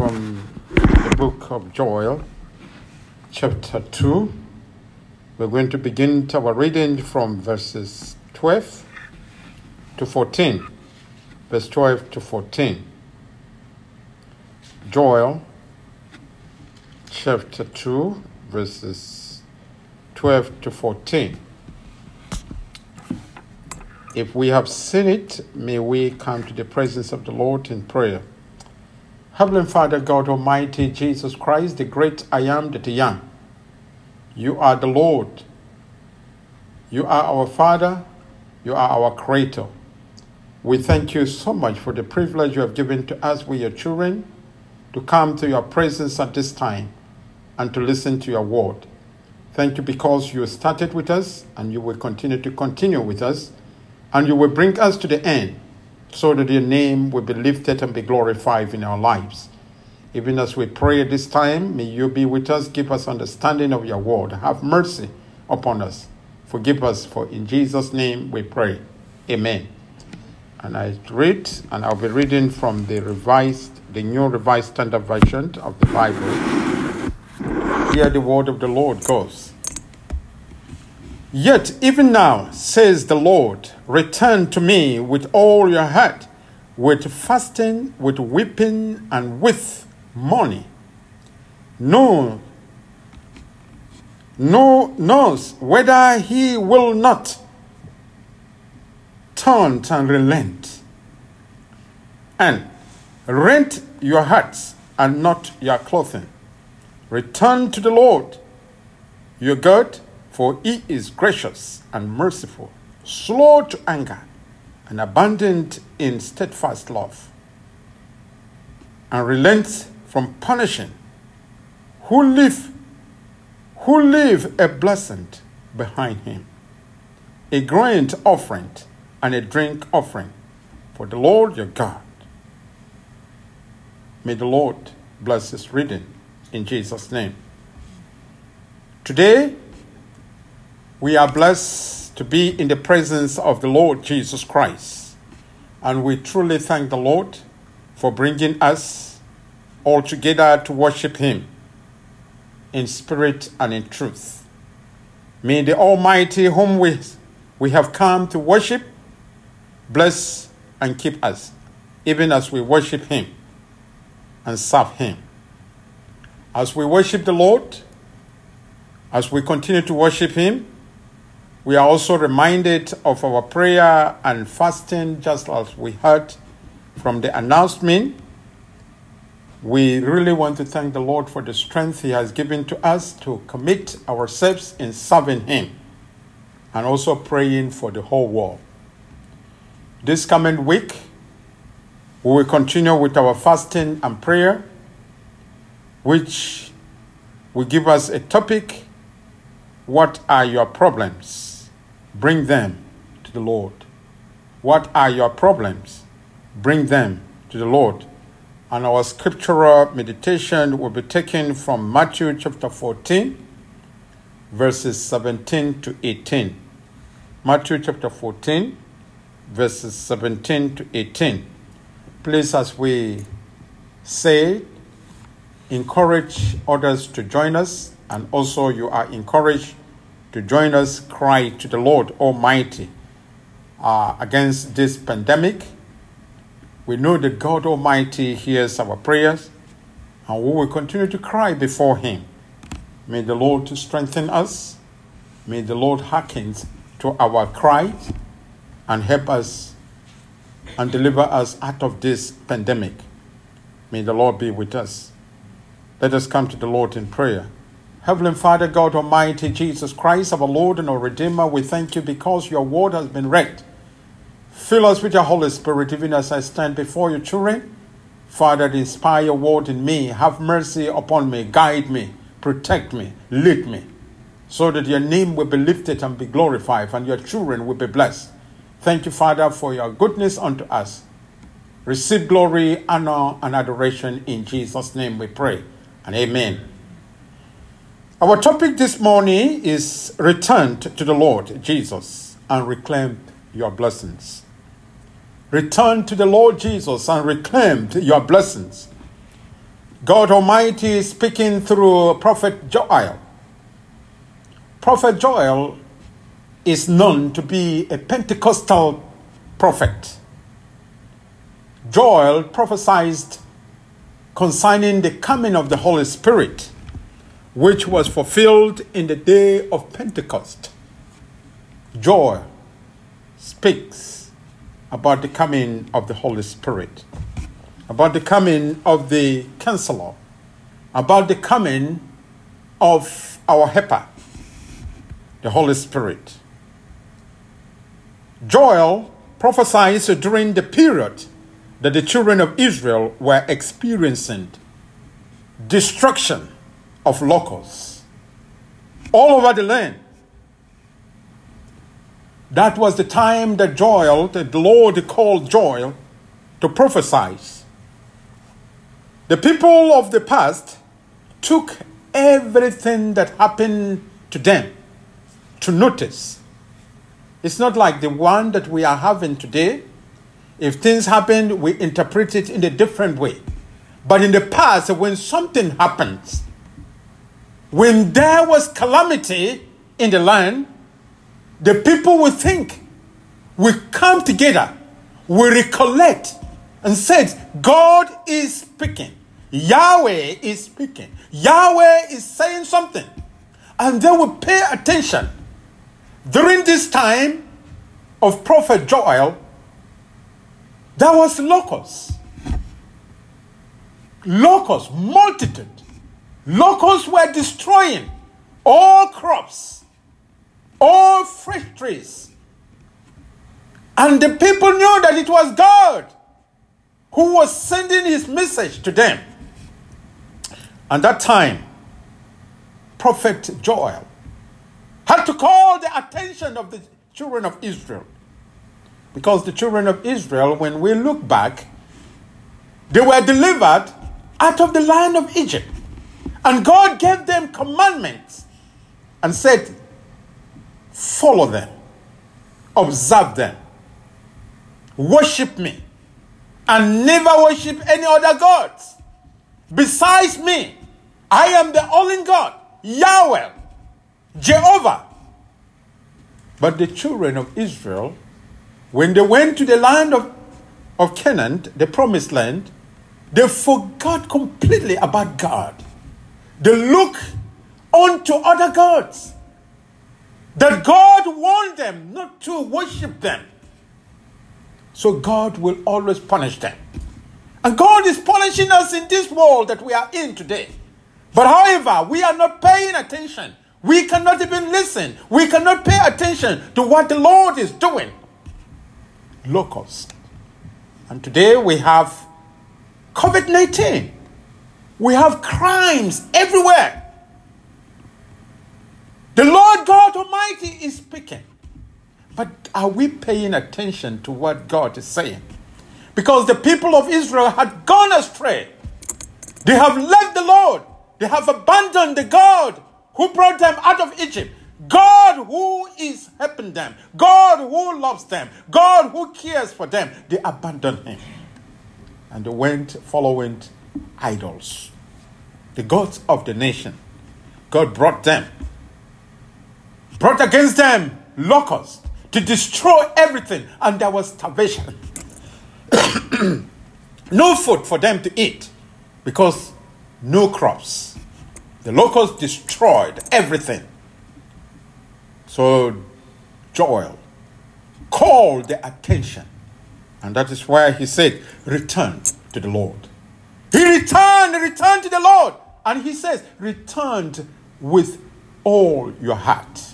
from the book of Joel, chapter 2. We're going to begin our reading from verses 12 to 14. Verse 12 to 14. Joel, chapter 2, verses 12 to 14. If we have seen it, may we come to the presence of the Lord in prayer. Heavenly Father, God Almighty, Jesus Christ, the great I am that I am. You are the Lord. You are our Father. You are our Creator. We thank you so much for the privilege you have given to us, we your children, to come to your presence at this time and to listen to your word. Thank you because you started with us and you will continue with us. And you will bring us to the end so that your name will be lifted and be glorified in our lives. Even as we pray this time, may you be with us. Give us understanding of your word. Have mercy upon us. Forgive us, for in Jesus' name we pray. Amen. And I read, and I'll be reading from the New Revised Standard Version of the Bible. Hear the word of the Lord goes. Yet even now, says the Lord, return to me with all your heart, with fasting, with weeping, and with mourning. No knows whether he will not turn and relent, and rent your hearts and not your clothing. Return to the Lord, your God, for he is gracious and merciful, slow to anger, and abundant in steadfast love, and relents from punishing, who leave a blessing behind him, a grain offering and a drink offering for the Lord your God. May the Lord bless his reading in Jesus' name. Today, we are blessed to be in the presence of the Lord Jesus Christ, and we truly thank the Lord for bringing us all together to worship him in spirit and in truth. May the Almighty whom we have come to worship bless and keep us, even as we worship him and serve him. As we worship the Lord, as we continue to worship him, we are also reminded of our prayer and fasting, just as we heard from the announcement. We really want to thank the Lord for the strength he has given to us to commit ourselves in serving him and also praying for the whole world. This coming week, we will continue with our fasting and prayer, which will give us a topic: what are your problems? Bring them to the Lord. What are your problems? Bring them to the Lord. And our scriptural meditation will be taken from Matthew chapter 14, verses 17 to 18. Matthew chapter 14, verses 17 to 18. Please, as we say, encourage others to join us, and also you are encouraged to join us, cry to the Lord Almighty against this pandemic. We know that God Almighty hears our prayers, and we will continue to cry before him. May the Lord strengthen us. May the Lord hearken to our cries and help us and deliver us out of this pandemic. May the Lord be with us. Let us come to the Lord in prayer. Heavenly Father, God Almighty, Jesus Christ, our Lord and our Redeemer, we thank you because your word has been read. Fill us with your Holy Spirit, even as I stand before your children. Father, inspire your word in me. Have mercy upon me. Guide me. Protect me. Lead me. So that your name will be lifted and be glorified, and your children will be blessed. Thank you, Father, for your goodness unto us. Receive glory, honor, and adoration. In Jesus' name we pray. And amen. Our topic this morning is return to the Lord Jesus and reclaim your blessings. Return to the Lord Jesus and reclaim your blessings. God Almighty is speaking through Prophet Joel. Prophet Joel is known to be a Pentecostal prophet. Joel prophesied concerning the coming of the Holy Spirit, which was fulfilled in the day of Pentecost. Joel speaks about the coming of the Holy Spirit, about the coming of the counselor, about the coming of our helper, the Holy Spirit. Joel prophesies during the period that the children of Israel were experiencing destruction of locusts all over the land. That was the time that Joel, that the Lord called Joel to prophesy. The people of the past took everything that happened to them to notice. It's not like the one that we are having today. If things happen, we interpret it in a different way. But in the past, when something happens, when there was calamity in the land, the people would think, we come together, we recollect, and said, God is speaking. Yahweh is speaking. Yahweh is saying something. And they would pay attention. During this time of Prophet Joel, there was locusts. Locusts, multitude. Locusts were destroying all crops, all fresh trees. And the people knew that it was God who was sending his message to them. And that time, Prophet Joel had to call the attention of the children of Israel. Because the children of Israel, when we look back, they were delivered out of the land of Egypt. And God gave them commandments and said, follow them, observe them, worship me, and never worship any other gods besides me. I am the only God, Yahweh, Jehovah. But the children of Israel, when they went to the land of Canaan, the promised land, they forgot completely about God. They look unto other gods. That God warned them not to worship them. So God will always punish them. And God is punishing us in this world that we are in today. But however, we are not paying attention. We cannot even listen. We cannot pay attention to what the Lord is doing. Locusts. And today we have COVID-19. We have crimes everywhere. The Lord God Almighty is speaking. But are we paying attention to what God is saying? Because the people of Israel had gone astray. They have left the Lord. They have abandoned the God who brought them out of Egypt. God who is helping them. God who loves them. God who cares for them. They abandoned him. And they went following idols, the gods of the nation. God brought against them locusts to destroy everything. And there was starvation. No food for them to eat because no crops. The locusts destroyed everything. So Joel called the attention. And that is why he said, return to the Lord. He returned to the Lord. And he says, return with all your heart.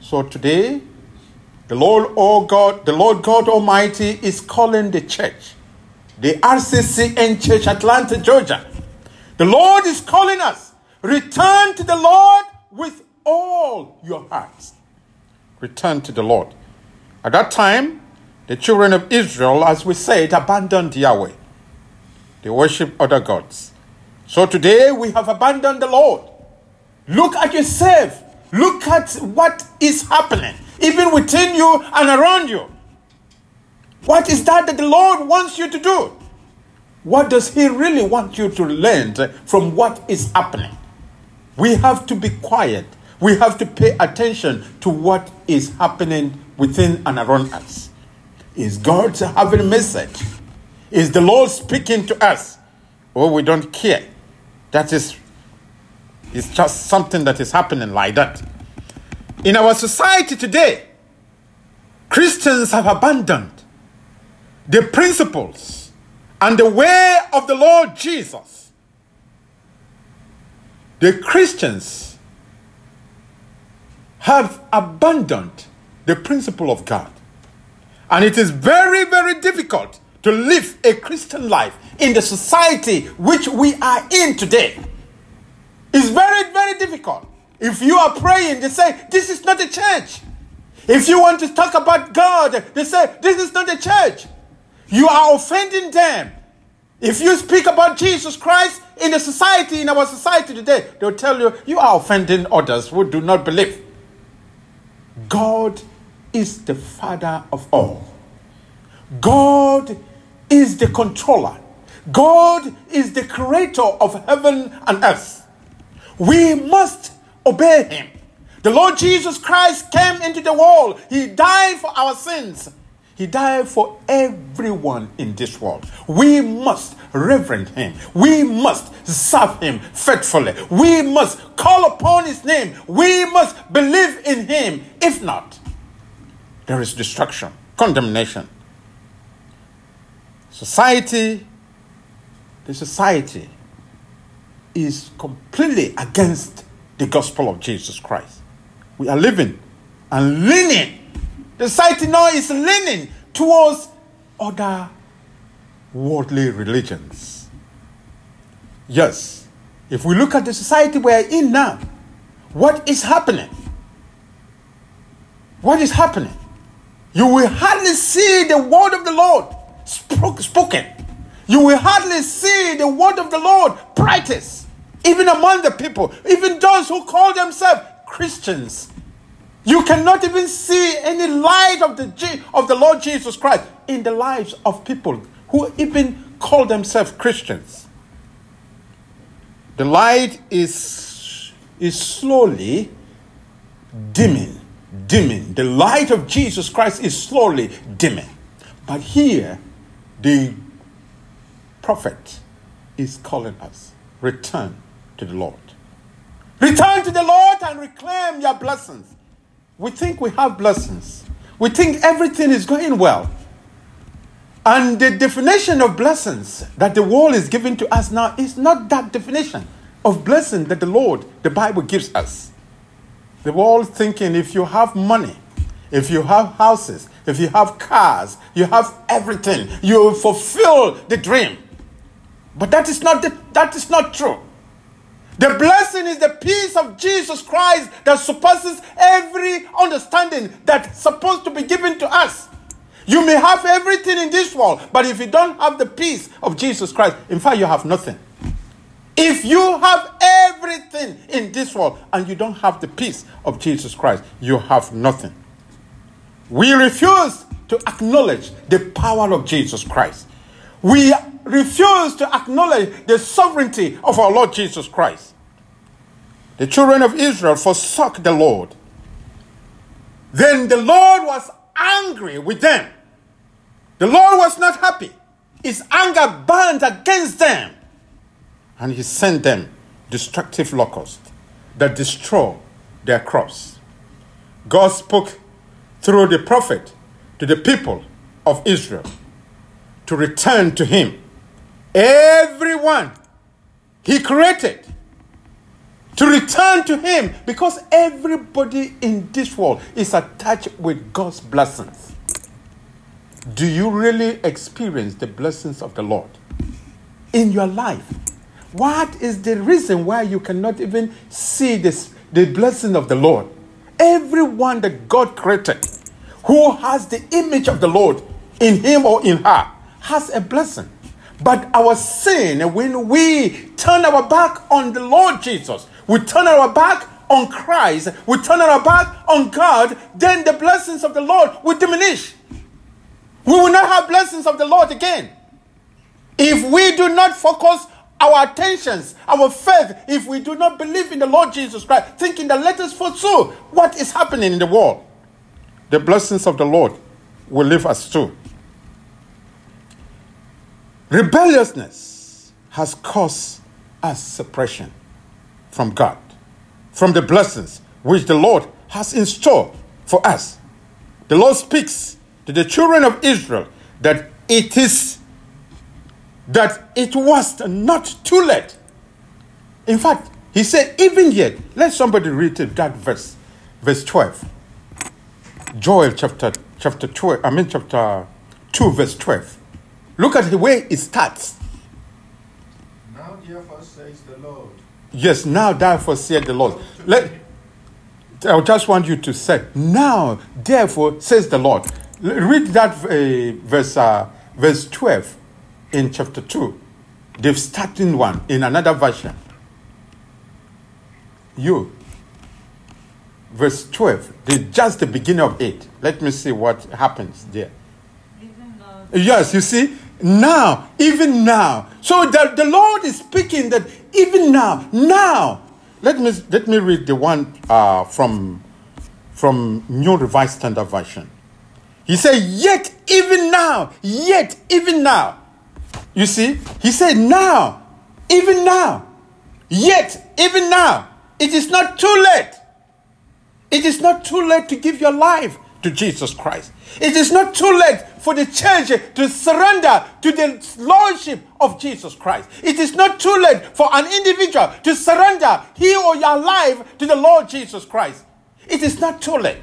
So today, the Lord God Almighty is calling the church, the RCCN Church, Atlanta, Georgia. The Lord is calling us, return to the Lord with all your hearts. Return to the Lord. At that time, the children of Israel, as we said, abandoned Yahweh. They worship other gods. So today we have abandoned the Lord. Look at yourself. Look at what is happening, even within you and around you. What is that the Lord wants you to do? What does he really want you to learn from what is happening? We have to be quiet. We have to pay attention to what is happening within and around us. Is God having a message? Is the Lord speaking to us? Or we don't care. That is, it's just something that is happening like that. In our society today, Christians have abandoned the principles and the way of the Lord Jesus. The Christians have abandoned the principle of God. And it is very, very difficult to live a Christian life in the society which we are in today. It's very, very difficult. If you are praying, they say, this is not a church. If you want to talk about God, they say, this is not a church. You are offending them. If you speak about Jesus Christ in the society, in our society today, they'll tell you, you are offending others who do not believe. God is the Father of all. God is the controller. God is the creator of heaven and earth. We must obey him. The Lord Jesus Christ came into the world. He died for our sins. He died for everyone in this world. We must reverence him. We must serve him faithfully. We must call upon his name. We must believe in him. If not, there is destruction, condemnation. The society is completely against the gospel of Jesus Christ. We are living and leaning. The society now is leaning towards other worldly religions. Yes, if we look at the society we are in now, what is happening? What is happening? You will hardly see the word of the Lord spoken. You will hardly see the word of the Lord practiced, even among the people, even those who call themselves Christians. You cannot even see any light of the Lord Jesus Christ in the lives of people who even call themselves Christians. The light is slowly dimming. The light of Jesus Christ is slowly dimming. But here, the prophet is calling us, return to the Lord. Return to the Lord and reclaim your blessings. We think we have blessings. We think everything is going well. And the definition of blessings that the world is giving to us now is not that definition of blessing that the Lord, the Bible, gives us. The world thinking if you have money, if you have houses, if you have cars, you have everything, you fulfill the dream. But that is not true. The blessing is the peace of Jesus Christ that surpasses every understanding that's supposed to be given to us. You may have everything in this world, but if you don't have the peace of Jesus Christ, in fact, you have nothing. If you have everything in this world and you don't have the peace of Jesus Christ, you have nothing. We refuse to acknowledge the power of Jesus Christ. We refuse to acknowledge the sovereignty of our Lord Jesus Christ. The children of Israel forsook the Lord. Then the Lord was angry with them. The Lord was not happy. His anger burned against them. And he sent them destructive locusts that destroy their crops. God spoke through the prophet to the people of Israel to return to him. Everyone he created to return to him, because everybody in this world is attached with God's blessings. Do you really experience the blessings of the Lord in your life? What is the reason why you cannot even see the blessing of the Lord? Everyone that God created, who has the image of the Lord in him or in her, has a blessing. But our sin, when we turn our back on the Lord Jesus, we turn our back on Christ, we turn our back on God, then the blessings of the Lord will diminish. We will not have blessings of the Lord again. If we do not focus our attentions, our faith, if we do not believe in the Lord Jesus Christ, thinking that let us foresee what is happening in the world, the blessings of the Lord will leave us too. Rebelliousness has caused us separation from God, from the blessings which the Lord has in store for us. The Lord speaks to the children of Israel that it was not too late. In fact, he said, even yet. Let somebody read it, that verse, verse 12. Joel chapter 2, verse 12. Look at the way it starts. Now therefore says the Lord. Yes, now therefore said the Lord. I just want you to say, now therefore says the Lord. Read that verse 12. In chapter 2, they've started one in another version. Verse 12, they just the beginning of it. Let me see what happens there. Yes, you see, now, even now. So the Lord is speaking that even now. Let me read the one from New Revised Standard Version. He said, yet even now. You see, he said, now, it is not too late. It is not too late to give your life to Jesus Christ. It is not too late for the church to surrender to the lordship of Jesus Christ. It is not too late for an individual to surrender he or your life to the Lord Jesus Christ. It is not too late.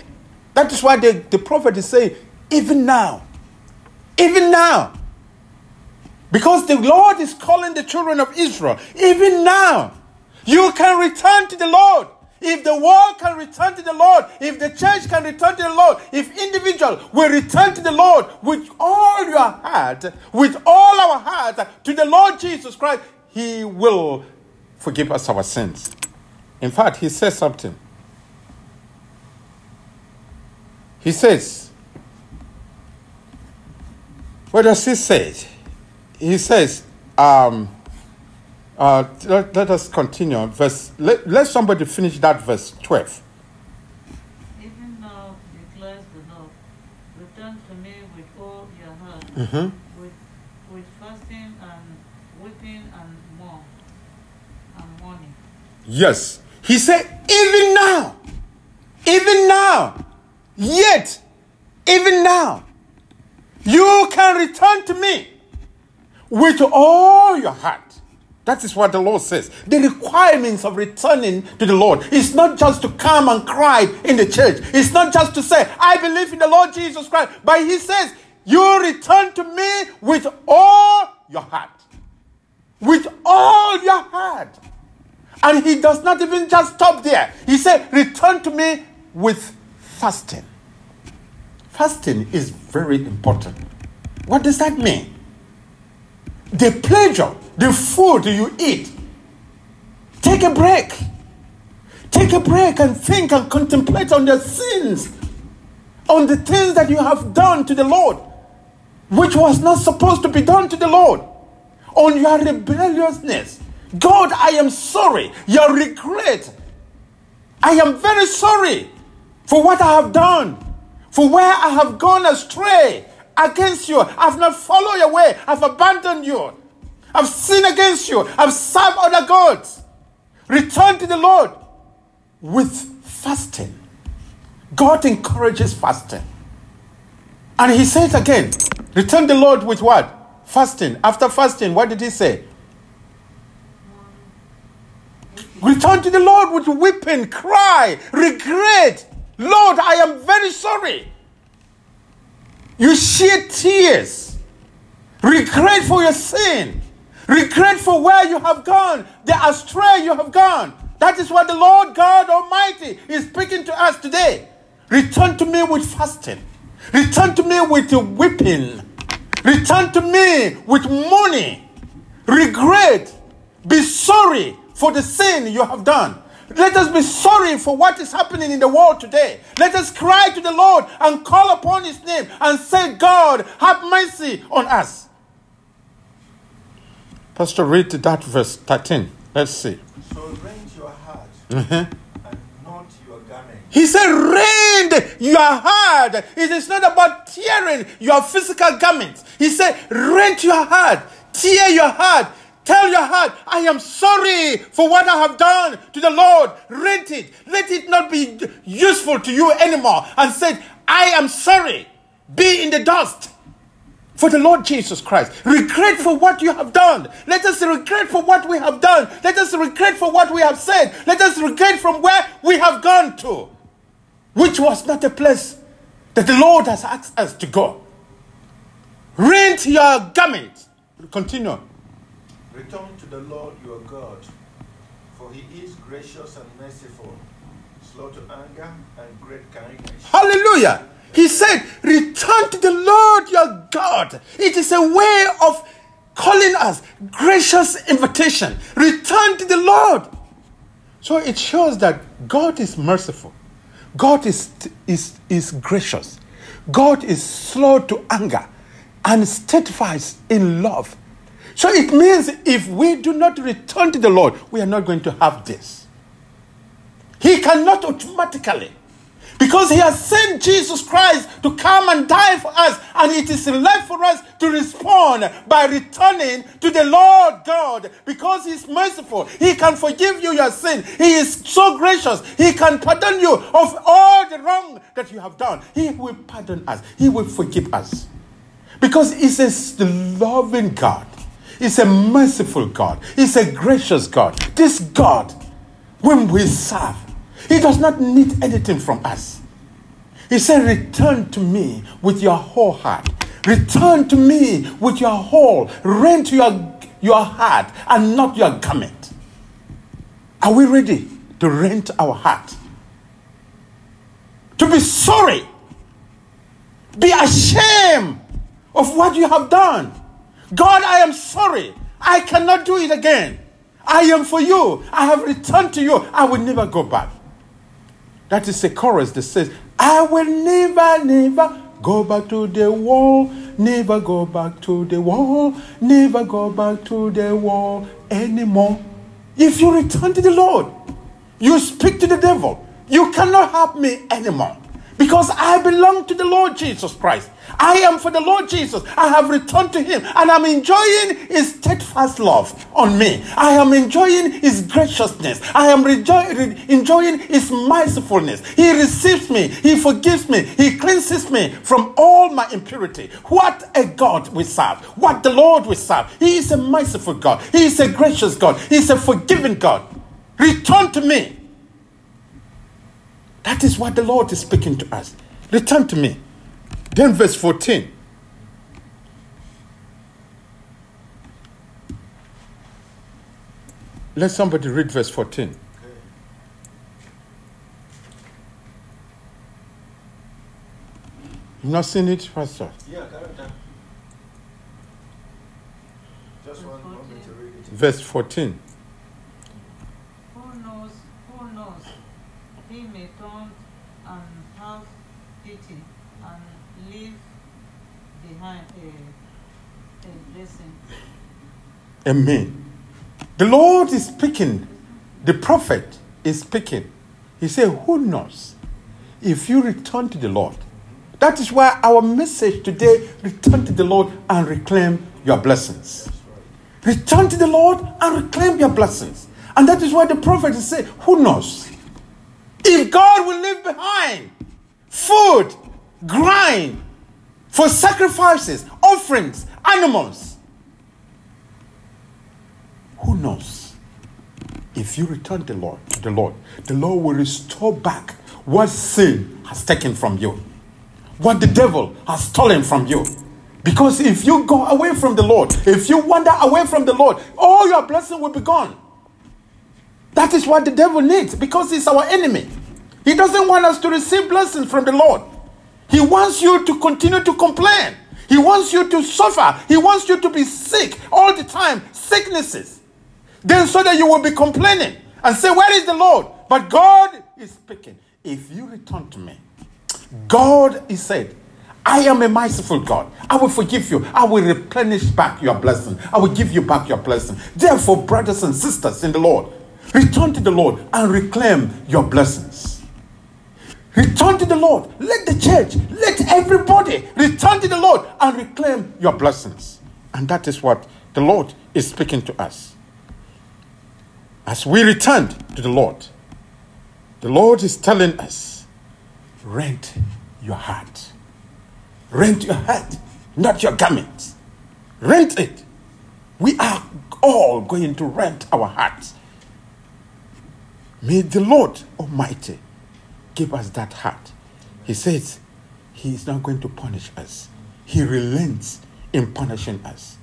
That is why the prophet is saying, even now. Because the Lord is calling the children of Israel. Even now, you can return to the Lord. If the world can return to the Lord, if the church can return to the Lord, if individuals will return to the Lord with all your heart, with all our heart, to the Lord Jesus Christ, he will forgive us our sins. In fact, he says something. He says, what does he say? He says, let us continue. Let somebody finish that verse 12. Even now, declares the Lord, return to me with all your heart, with fasting and weeping and mourning. Yes. He said, even now, yet, even now, you can return to me. With all your heart. That is what the Lord says. The requirements of returning to the Lord is not just to come and cry in the church. It's not just to say, I believe in the Lord Jesus Christ. But he says, you return to me with all your heart. With all your heart. And he does not even just stop there. He said, return to me with fasting. Fasting is very important. What does that mean? The pleasure, the food you eat. Take a break and think and contemplate on your sins, on the things that you have done to the Lord, which was not supposed to be done to the Lord, on your rebelliousness. God, I am sorry. Your regret. I am very sorry for what I have done, for where I have gone astray. Against you, I've not followed your way. I've abandoned you. I've sinned against you. I've served other gods. Return to the Lord with fasting. God encourages fasting. And he says again, return the Lord with what? Fasting. After fasting, what did he say? Return to the Lord with weeping, cry, regret. Lord, I am very sorry. You shed tears, regret for your sin, regret for where you have gone, the astray you have gone. That is what the Lord God Almighty is speaking to us today. Return to me with fasting. Return to me with weeping. Return to me with mourning. Regret. Be sorry for the sin you have done. Let us be sorry for what is happening in the world today. Let us cry to the Lord and call upon his name and say, God, have mercy on us. Pastor, read that verse 13. Let's see. So rend your heart and not your garment. He said, rend your heart. It is not about tearing your physical garments. He said, rend your heart, tear your heart. Tell your heart, I am sorry for what I have done to the Lord. Rent it. Let it not be useful to you anymore. And said, I am sorry. Be in the dust for the Lord Jesus Christ. Regret for what you have done. Let us regret for what we have done. Let us regret for what we have said. Let us regret from where we have gone to, which was not the place that the Lord has asked us to go. Rent your garment. Continue. Return to the Lord your God, for he is gracious and merciful, slow to anger and great kindness. Hallelujah! He said, return to the Lord your God. It is a way of calling us, gracious invitation. Return to the Lord. So it shows that God is merciful. God is gracious. God is slow to anger and steadfast in love. So it means if we do not return to the Lord, we are not going to have this. He cannot automatically, because he has sent Jesus Christ to come and die for us, and it is left for us to respond by returning to the Lord God, because he's merciful. He can forgive you your sin. He is so gracious. He can pardon you of all the wrong that you have done. He will pardon us. He will forgive us, because he is the loving God. He's a merciful God. He's a gracious God. This God, whom we serve, he does not need anything from us. He said, return to me with your whole heart. Return to me with your whole. Rent your heart and not your garment. Are we ready to rent our heart? To be sorry. Be ashamed of what you have done. God, I am sorry. I cannot do it again. I am for you. I have returned to you. I will never go back. That is a chorus that says, I will never, never go back to the wall. Never go back to the wall. Never go back to the wall anymore. If you return to the Lord, you speak to the devil. You cannot help me anymore. Because I belong to the Lord Jesus Christ. I am for the Lord Jesus. I have returned to him. And I'm enjoying his steadfast love on me. I am enjoying his graciousness. I am enjoying his mercifulness. He receives me. He forgives me. He cleanses me from all my impurity. What a God we serve. What the Lord we serve. He is a merciful God. He is a gracious God. He is a forgiving God. Return to me. That is what the Lord is speaking to us. Return to me. Then verse 14. Let somebody read verse 14. Okay. You've not seen it, Pastor? Yeah, character. Just one moment to read it. Verse 14. Amen. The Lord is speaking. The prophet is speaking. He said, who knows if you return to the Lord? That is why our message today, return to the Lord and reclaim your blessings. Return to the Lord and reclaim your blessings. And that is why the prophet is saying, who knows if God will leave behind food, grain, for sacrifices, offerings, animals. Who knows? If you return the Lord will restore back what sin has taken from you, what the devil has stolen from you. Because if you go away from the Lord, if you wander away from the Lord, all your blessing will be gone. That is what the devil needs, because he's our enemy. He doesn't want us to receive blessings from the Lord. He wants you to continue to complain. He wants you to suffer. He wants you to be sick all the time, sicknesses. Then so that you will be complaining and say, where is the Lord? But God is speaking. If you return to me, God, he said, I am a merciful God. I will forgive you. I will replenish back your blessing. I will give you back your blessing. Therefore, brothers and sisters in the Lord, return to the Lord and reclaim your blessings. Return to the Lord. Let the church, let everybody return to the Lord and reclaim your blessings. And that is what the Lord is speaking to us. As we return to the Lord is telling us, rent your heart. Rent your heart, not your garments. Rent it. We are all going to rent our hearts. May the Lord Almighty give us that heart. He says he is not going to punish us. He relents in punishing us.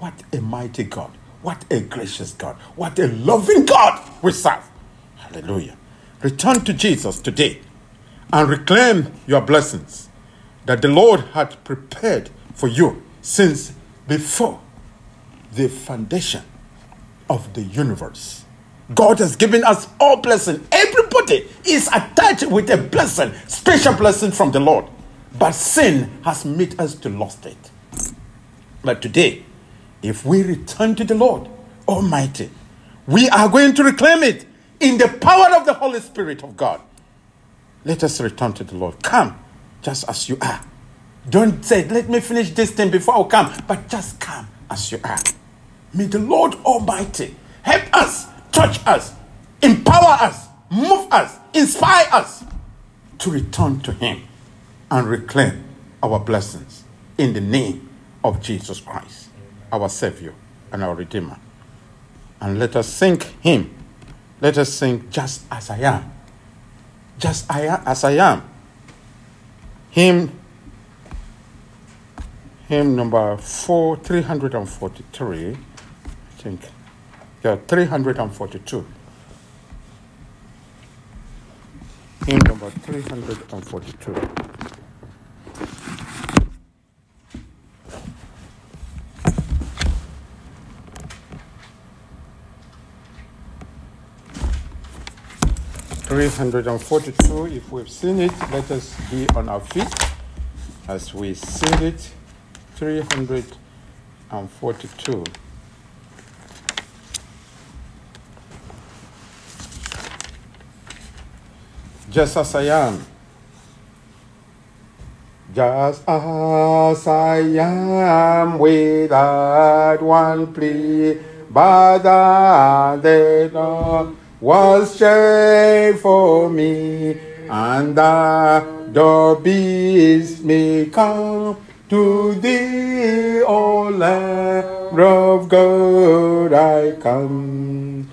What a mighty God. What a gracious God. What a loving God we serve. Hallelujah. Return to Jesus today and reclaim your blessings that the Lord had prepared for you since before the foundation of the universe. God has given us all blessings. Everybody is attached with a blessing, special blessing from the Lord. But sin has made us to lost it. But today, if we return to the Lord Almighty, we are going to reclaim it in the power of the Holy Spirit of God. Let us return to the Lord. Come just as you are. Don't say, let me finish this thing before I come. But just come as you are. May the Lord Almighty help us, touch us, empower us, move us, inspire us to return to him and reclaim our blessings in the name of Jesus Christ, our Savior and our Redeemer. And let us sing him. Let us sing Just As I Am. Just as I am. Hymn number 343, I think. Yeah, 342. Hymn number 342. If we've seen it, let us be on our feet as we sing it. 342. Just as I am. Just as I am, without one plea, but the Lord was shame for me, and thou didst me come to thee, O Lamb of God. I come.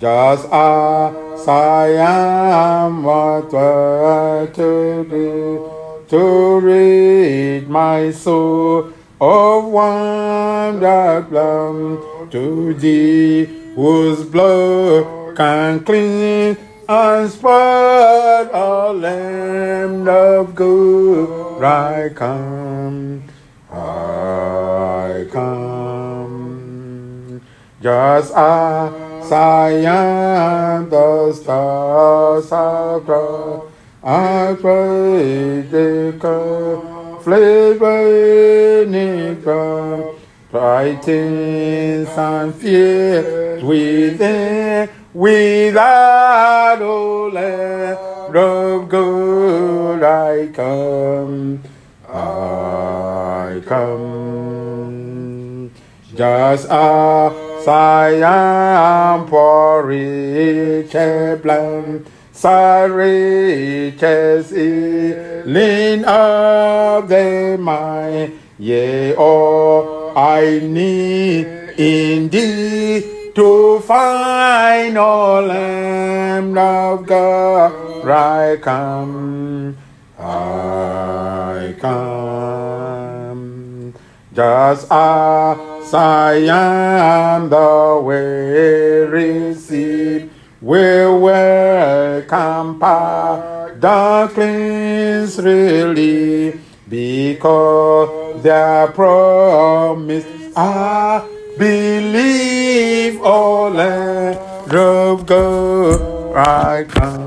Just as I am, what were to do to rid my soul of one that belongs to thee, whose blood can clean and spot a Lamb of God. I come. Just as I am, the stars are bright. I praise the God. Flavouring from brightness and fear within, without all Lamb of God. I come. Just as I am, for riches blind, so riches lean of the mind, yea, all I need in thee to find, O Lamb of God. I come. Just as I am, the weary seed will welcome pardon, cleanse, relief, because their promise I believe. O Lamb of God, I come.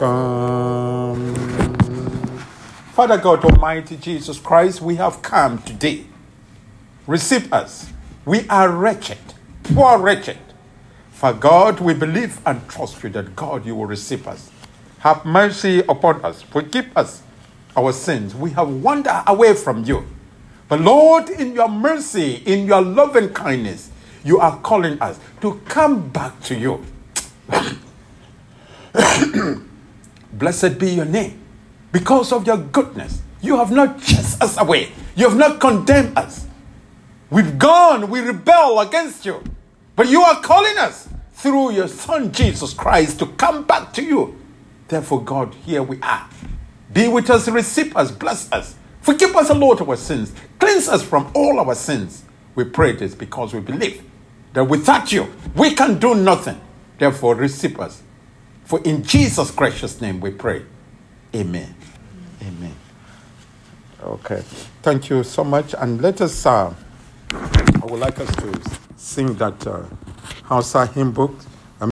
Welcome. Father God Almighty Jesus Christ, we have come today. Receive us. We are wretched, poor wretched. For God, we believe and trust you that God, you will receive us. Have mercy upon us. Forgive us our sins. We have wandered away from you. But Lord, in your mercy, in your loving kindness, you are calling us to come back to you. Blessed be your name. Because of your goodness, you have not chased us away. You have not condemned us. We've gone, we rebel against you. But you are calling us through your Son, Jesus Christ, to come back to you. Therefore, God, here we are. Be with us, receive us, bless us. Forgive us, Lord, our sins. Cleanse us from all our sins. We pray this because we believe that without you, we can do nothing. Therefore, receive us. For in Jesus' precious name we pray. Amen. Amen. Okay. Thank you so much. And let us... I would like us to sing that Hausa hymn book.